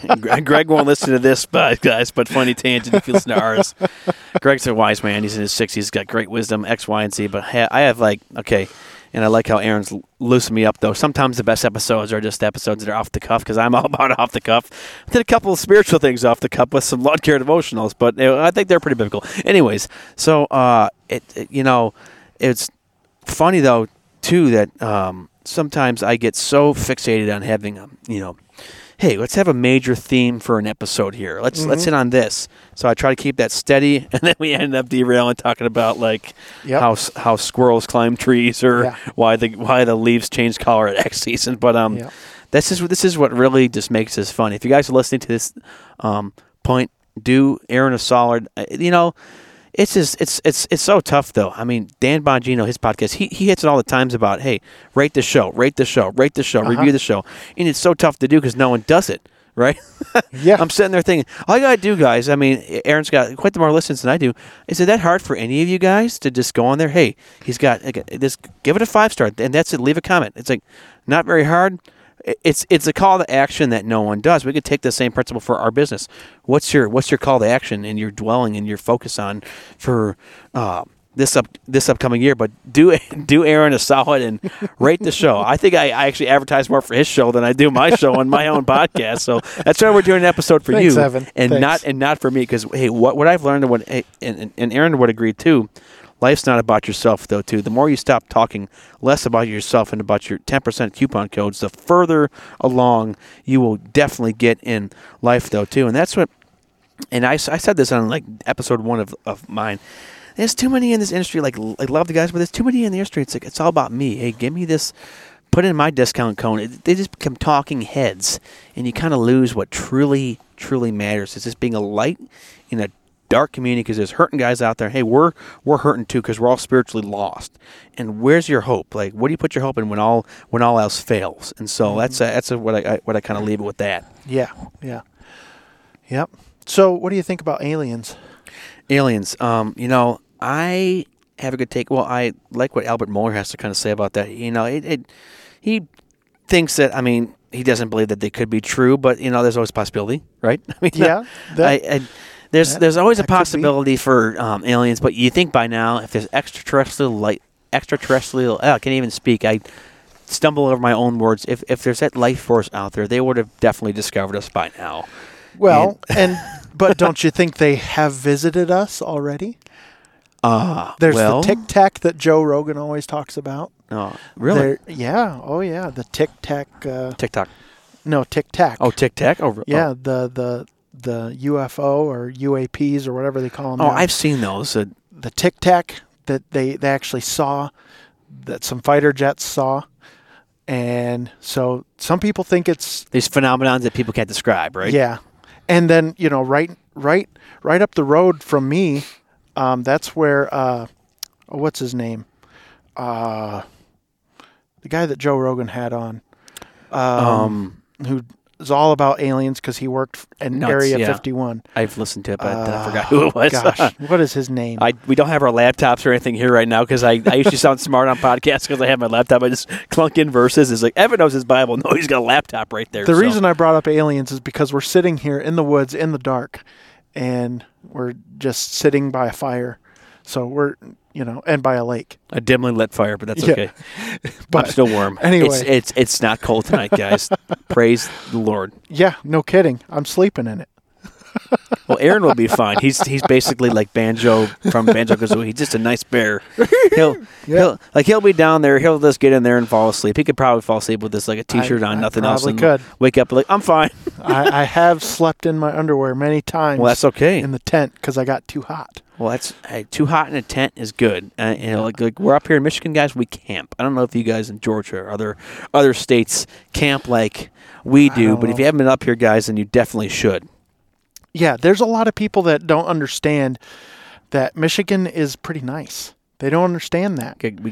Greg won't listen to this, but funny tangent if you listen to ours. Greg's a wise man. He's in his 60s. He's got great wisdom, X, Y, and Z. But I have and I like how Aaron's loosened me up, though. Sometimes the best episodes are just episodes that are off the cuff because I'm all about off the cuff. I did a couple of spiritual things off the cuff with some lawn care devotionals, but I think they're pretty biblical. Anyways, so it's funny though too that sometimes I get so fixated on having hey, let's have a major theme for an episode here. Let's hit on this. So I try to keep that steady, and then we end up derailing talking about how squirrels climb trees or why the leaves change color at X season. But this is what really just makes this fun. If you guys are listening to this point, do Aaron a solid. It's just it's so tough though. I mean, Dan Bongino, his podcast, he hits it all the times about, hey, rate the show, review the show, and it's so tough to do because no one does it, right? Yeah, I'm sitting there thinking, all you gotta do, guys. I mean, Aaron's got quite the more listens than I do. Is it that hard for any of you guys to just go on there? Hey, he's got this. Give it a 5-star, and that's it. Leave a comment. It's not very hard. It's a call to action that no one does. We could take the same principle for our business. What's your call to action and your dwelling and your focus on for this upcoming year? But do Aaron a solid and rate the show. I think I actually advertise more for his show than I do my show on my own podcast. So that's why we're doing an episode for you, Evan. And thanks. not for me because hey, what I've learned and what Aaron would agree too. Life's not about yourself, though, too. The more you stop talking less about yourself and about your 10% coupon codes, the further along you will definitely get in life, though, too. And that's what – and I said this on, episode 1 of mine. There's too many in this industry. I love the guys, but there's too many in the industry. It's all about me. Hey, give me this – put in my discount code. They just become talking heads, and you kind of lose what truly, truly matters. It's just being a light in a – dark community because there's hurting guys out there. Hey, we're hurting too because we're all spiritually lost. And where's your hope? What do you put your hope in when all else fails? And so that's what I kind of leave it with that. Yeah. So what do you think about aliens? I have a good take. Well, I like what Albert Moeller has to kind of say about that. He thinks that he doesn't believe that they could be true, but there's always a possibility, right? There's always a possibility for aliens, but you think by now if there's extraterrestrial I can't even speak. I stumble over my own words. If there's that life force out there, they would have definitely discovered us by now. Well, but don't you think they have visited us already? The Tic Tac that Joe Rogan always talks about. Oh, really? The Tic Tac. TikTok. No, Tic Tac. Oh, Tic Tac. Oh, yeah. The UFO or UAPs or whatever they call them. Oh, now. I've seen those. The Tic Tac that they actually saw, that some fighter jets saw. And so some people think it's... these phenomenons that people can't describe, right? Yeah. And then, right up the road from me, that's where, what's his name? The guy that Joe Rogan had on. Who... is all about aliens because he worked in Area 51. I've listened to it, but I forgot who it was. Gosh, what is his name? We don't have our laptops or anything here right now because I usually sound smart on podcasts because I have my laptop. I just clunk in verses. It's like, Evan knows his Bible. No, he's got a laptop right there. The reason I brought up aliens is because we're sitting here in the woods in the dark, and we're just sitting by a fire. So we're... and by a lake. A dimly lit fire, but that's okay. But I'm still warm. Anyway. It's not cold tonight, guys. Praise the Lord. Yeah, no kidding. I'm sleeping in it. Well, Aaron will be fine. He's basically like Banjo from Banjo Kazooie. He's just a nice bear. He'll be down there. He'll just get in there and fall asleep. He could probably fall asleep with just like a t-shirt on, nothing else. And could wake up like I'm fine. I have slept in my underwear many times. Well, that's okay. In the tent because I got too hot. Well, that's too hot in a tent is good. Like we're up here in Michigan, guys. We camp. I don't know if you guys in Georgia or other states camp like we do, but if you haven't been up here, guys, then you definitely should. Yeah, there's a lot of people that don't understand that Michigan is pretty nice. They don't understand that. We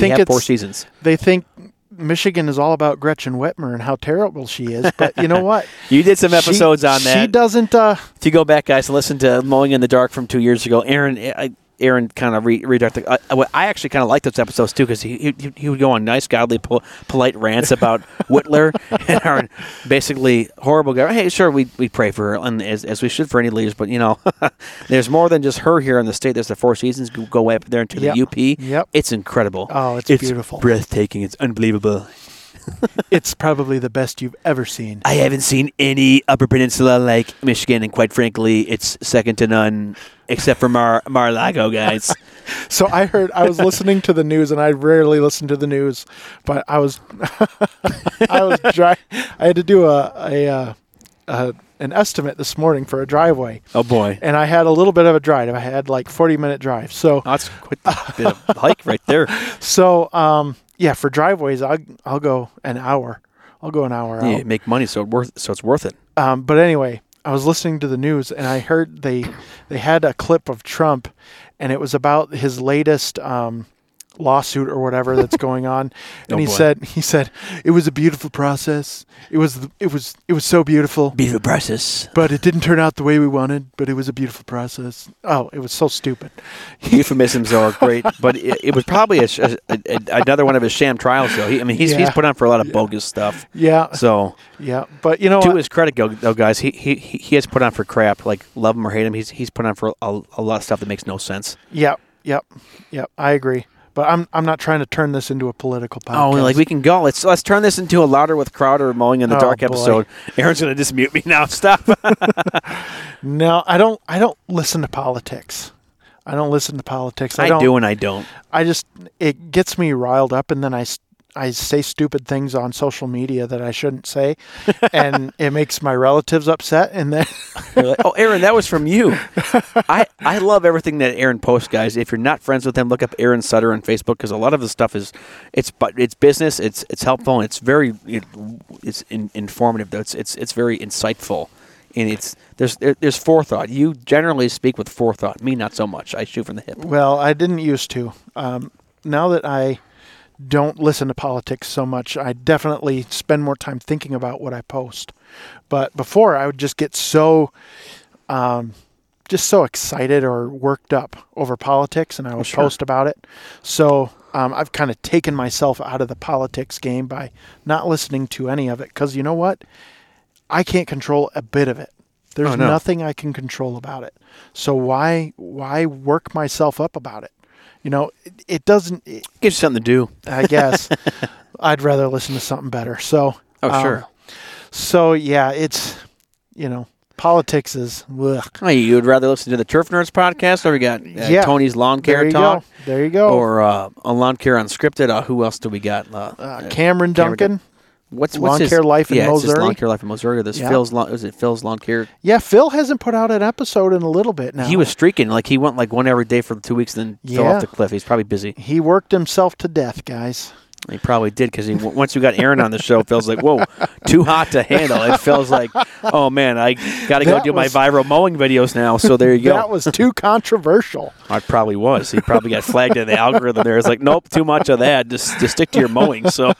have 4 seasons. They think Michigan is all about Gretchen Whitmer and how terrible she is, but you know what? You did some episodes on that. She doesn't... if you go back, guys, and listen to Mowing in the Dark from 2 years ago, Aaron kind of redirected. I actually kind of liked those episodes, too, because he would go on nice, godly, polite rants about Whitler and our basically horrible guy. Hey, sure, we pray for her, and as we should for any leaders, but, there's more than just her here in the state. There's the 4 seasons. Go way up there into the UP. Yep. It's incredible. Oh, it's beautiful. It's breathtaking. It's unbelievable. It's probably the best you've ever seen. I haven't seen any Upper Peninsula like Michigan, and quite frankly, it's second to none, except for Mar-a-Lago, guys. So I was listening to the news, and I rarely listen to the news, but I had to do an estimate this morning for a driveway. Oh boy! And I had a little bit of a drive. I had like 40-minute drive. So that's quite a bit of hike right there. So. Yeah, for driveways, I'll go an hour. I'll go an hour out. Yeah, make money, so it's worth it. But anyway, I was listening to the news, and I heard they had a clip of Trump, and it was about his latest lawsuit or whatever that's going on. And he said it was a beautiful process. It was so beautiful. Beautiful process. But it didn't turn out the way we wanted, but it was a beautiful process. Oh, it was so stupid. Euphemisms are great, but it was probably another one of his sham trials though. He's put on for a lot of bogus stuff. Yeah. So, yeah, but you know to his credit though, guys, he has put on for crap, like love him or hate him. He's put on for a lot of stuff that makes no sense. Yep. I agree. But I'm not trying to turn this into a political podcast. Oh, like we can go. Let's turn this into a Louder with Crowder Mowing in the Dark episode. Aaron's gonna just mute me now. Stop. No, I don't listen to politics. I do and I don't. I just it gets me riled up, and then I say stupid things on social media that I shouldn't say, and it makes my relatives upset. And then, oh, Aaron, that was from you. I love everything that Aaron posts, guys. If you're not friends with him, look up Aaron Sutter on Facebook because a lot of the stuff is it's business, it's helpful, and it's very informative. It's very insightful, and there's forethought. You generally speak with forethought. Me, not so much. I shoot from the hip. Well, I didn't used to. Now that I don't listen to politics so much. I definitely spend more time thinking about what I post. But before, I would just get so excited or worked up over politics, and I would post about it. So I've kind of taken myself out of the politics game by not listening to any of it, because you know what? I can't control a bit of it. There's nothing I can control about it. So why work myself up about it? It doesn't... It gives you something to do. I guess. I'd rather listen to something better. So, sure. So, yeah, it's, politics is... Oh, you'd rather listen to the Turf Nerds podcast, or we got Tony's Lawn Care Talk. There you go. Or a Lawn Care Unscripted. Who else do we got? Cameron Duncan. What's Lawn Care Life in Missouri? It's Lawn Care Life in Missouri. There's Phil's Lawn. Is it Phil's Lawn Care? Yeah, Phil hasn't put out an episode in a little bit now. He was streaking. Like he went like one every day for 2 weeks, then fell off the cliff. He's probably busy. He worked himself to death, guys. He probably did because once we got Aaron on the show, Phil's like, "Whoa, too hot to handle." And Phil's like, "Oh man, I got to go do my viral mowing videos now." So there you go. That was too controversial. It probably was. He probably got flagged in the algorithm. There, it's like, nope, too much of that. Just stick to your mowing. So,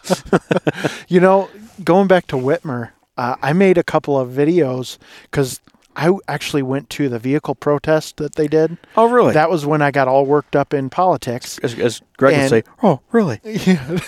going back to Whitmer, I made a couple of videos because I actually went to the vehicle protest that they did. Oh, really? That was when I got all worked up in politics. As Greg would say, oh, really? Yeah.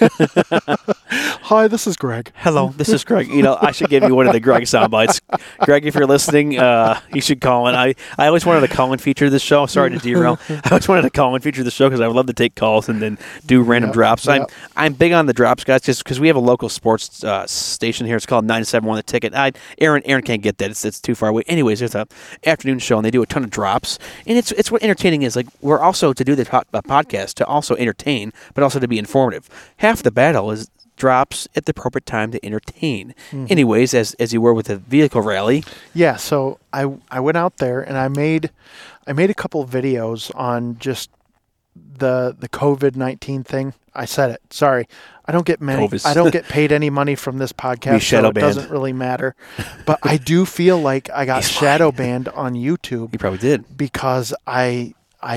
Hi, this is Greg. Hello, this is Greg. You know, I should give you one of the Greg sound bites. Greg, if you're listening, you should call in. I always wanted to call in feature this show. Sorry to derail. I always wanted to call in feature the show because I would love to take calls and then do random drops. Yep. I'm big on the drops, guys, just because we have a local sports station here. It's called 971 The Ticket. Aaron can't get that. It's too far away. Anyways, there's an afternoon show, and they do a ton of drops. And it's what entertaining is. Like, we're also to do the podcast to also entertain, but also to be informative. Half the battle is drops at the appropriate time to entertain. Mm-hmm. Anyways, as you were with the vehicle rally. Yeah, so I went out there, and I made a couple of videos on just the COVID-19 thing. I said it. Sorry. I don't get many. I don't get paid any money from this podcast, so it doesn't really matter. But I do feel like I got shadow banned on YouTube. You probably did. Because I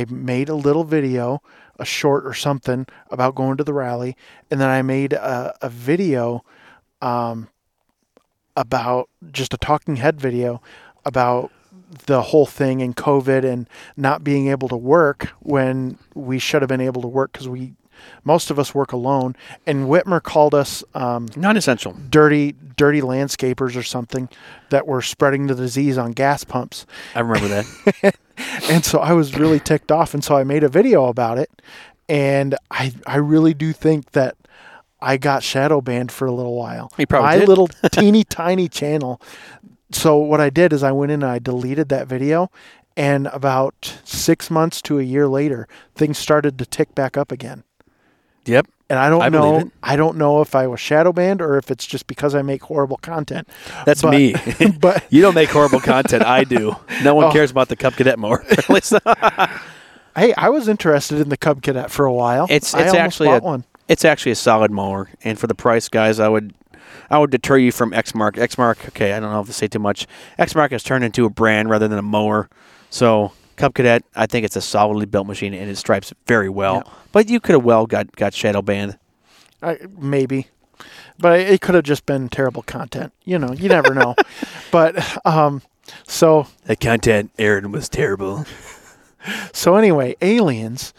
made a little video, a short or something, about going to the rally. And then I made a video about just a talking head video about the whole thing and COVID and not being able to work when we should have been able to work because most of us work alone, and Whitmer called us non-essential, dirty landscapers or something that were spreading the disease on gas pumps. I remember that. And so I was really ticked off, and so I made a video about it, and I really do think that I got shadow banned for a little while. You probably did. My little teeny tiny channel. So what I did is I went in and I deleted that video. And about 6 months to a year later, things started to tick back up again. Yep. And I don't know if I was shadow banned or if it's just because I make horrible content. That's me. But you don't make horrible content. I do. No one cares about the Cub Cadet more. Hey, I was interested in the Cub Cadet for a while. It's actually a solid mower, and for the price, guys, I would deter you from Exmark. Exmark, okay, I don't know if to say too much. Exmark has turned into a brand rather than a mower. So Cub Cadet, I think it's a solidly built machine, and it stripes very well. Yeah. But you could have got shadow banned. Maybe. But it could have just been terrible content. You know, you never know. But so the content, Aaron, was terrible. So anyway, aliens.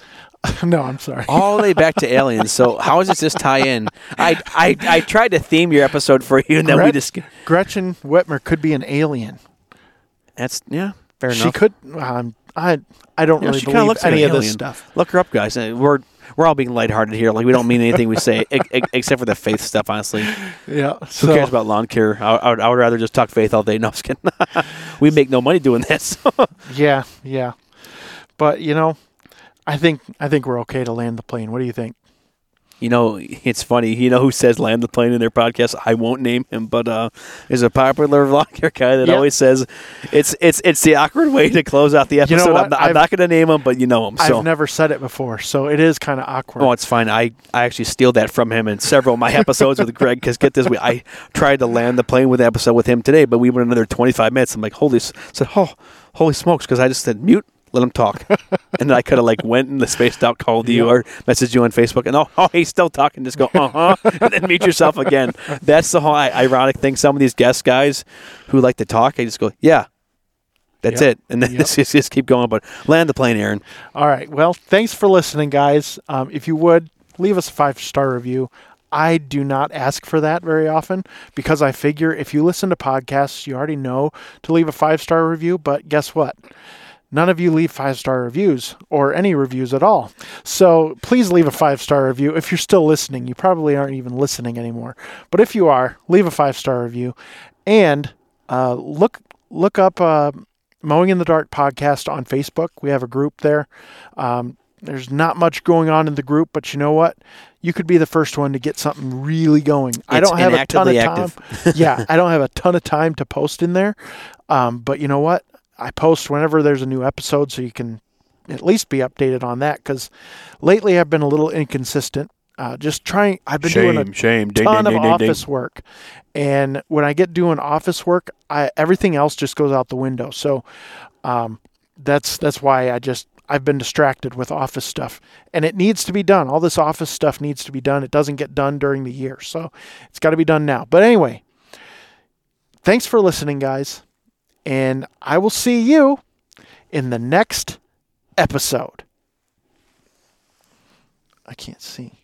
No, I'm sorry. All the way back to aliens. So how does this tie in? I tried to theme your episode for you, and then we just Gretchen Whitmer could be an alien. That's fair enough. She could. I don't really believe any of this stuff. Look her up, guys. We're all being lighthearted here. Like, we don't mean anything we say, except for the faith stuff. Honestly, yeah. So. Who cares about lawn care? I would rather just talk faith all day. No, I'm just kidding. We make no money doing this. Yeah. But I think we're okay to land the plane. What do you think? You know, it's funny. You know who says land the plane in their podcast? I won't name him, but there's a popular lawn care guy that always says it's the awkward way to close out the episode. You know, I'm not going to name him, but you know him. So. I've never said it before, so it is kind of awkward. Oh, it's fine. I actually steal that from him in several of my episodes with Greg, because get this, I tried to land the plane with the episode with him today, but we went another 25 minutes. I'm like, holy smokes, because I just said mute. Let him talk. And then I could have went and the spaced out, called you or messaged you on Facebook. And oh, he's still talking. Just go, and then mute yourself again. That's the whole ironic thing. Some of these guest guys who like to talk, I just go, that's it. And then just keep going. But land the plane, Aaron. All right. Well, thanks for listening, guys. If you would, leave us a 5-star review. I do not ask for that very often because I figure if you listen to podcasts, you already know to leave a 5-star review. But guess what? None of you leave 5-star reviews or any reviews at all. So please leave a 5-star review. If you're still listening, you probably aren't even listening anymore. But if you are, leave a 5-star review. And look up Mowing in the Dark podcast on Facebook. We have a group there. There's not much going on in the group, but you know what? You could be the first one to get something really going. I don't have a ton of time. Yeah, I don't have a ton of time to post in there. But you know what? I post whenever there's a new episode, so you can at least be updated on that. Because lately I've been a little inconsistent. I've been doing a ton of office work, and when I get doing office work, everything else just goes out the window. So that's why I've been distracted with office stuff, and it needs to be done. All this office stuff needs to be done. It doesn't get done during the year, so it's got to be done now. But anyway. Thanks for listening, guys. And I will see you in the next episode. I can't see.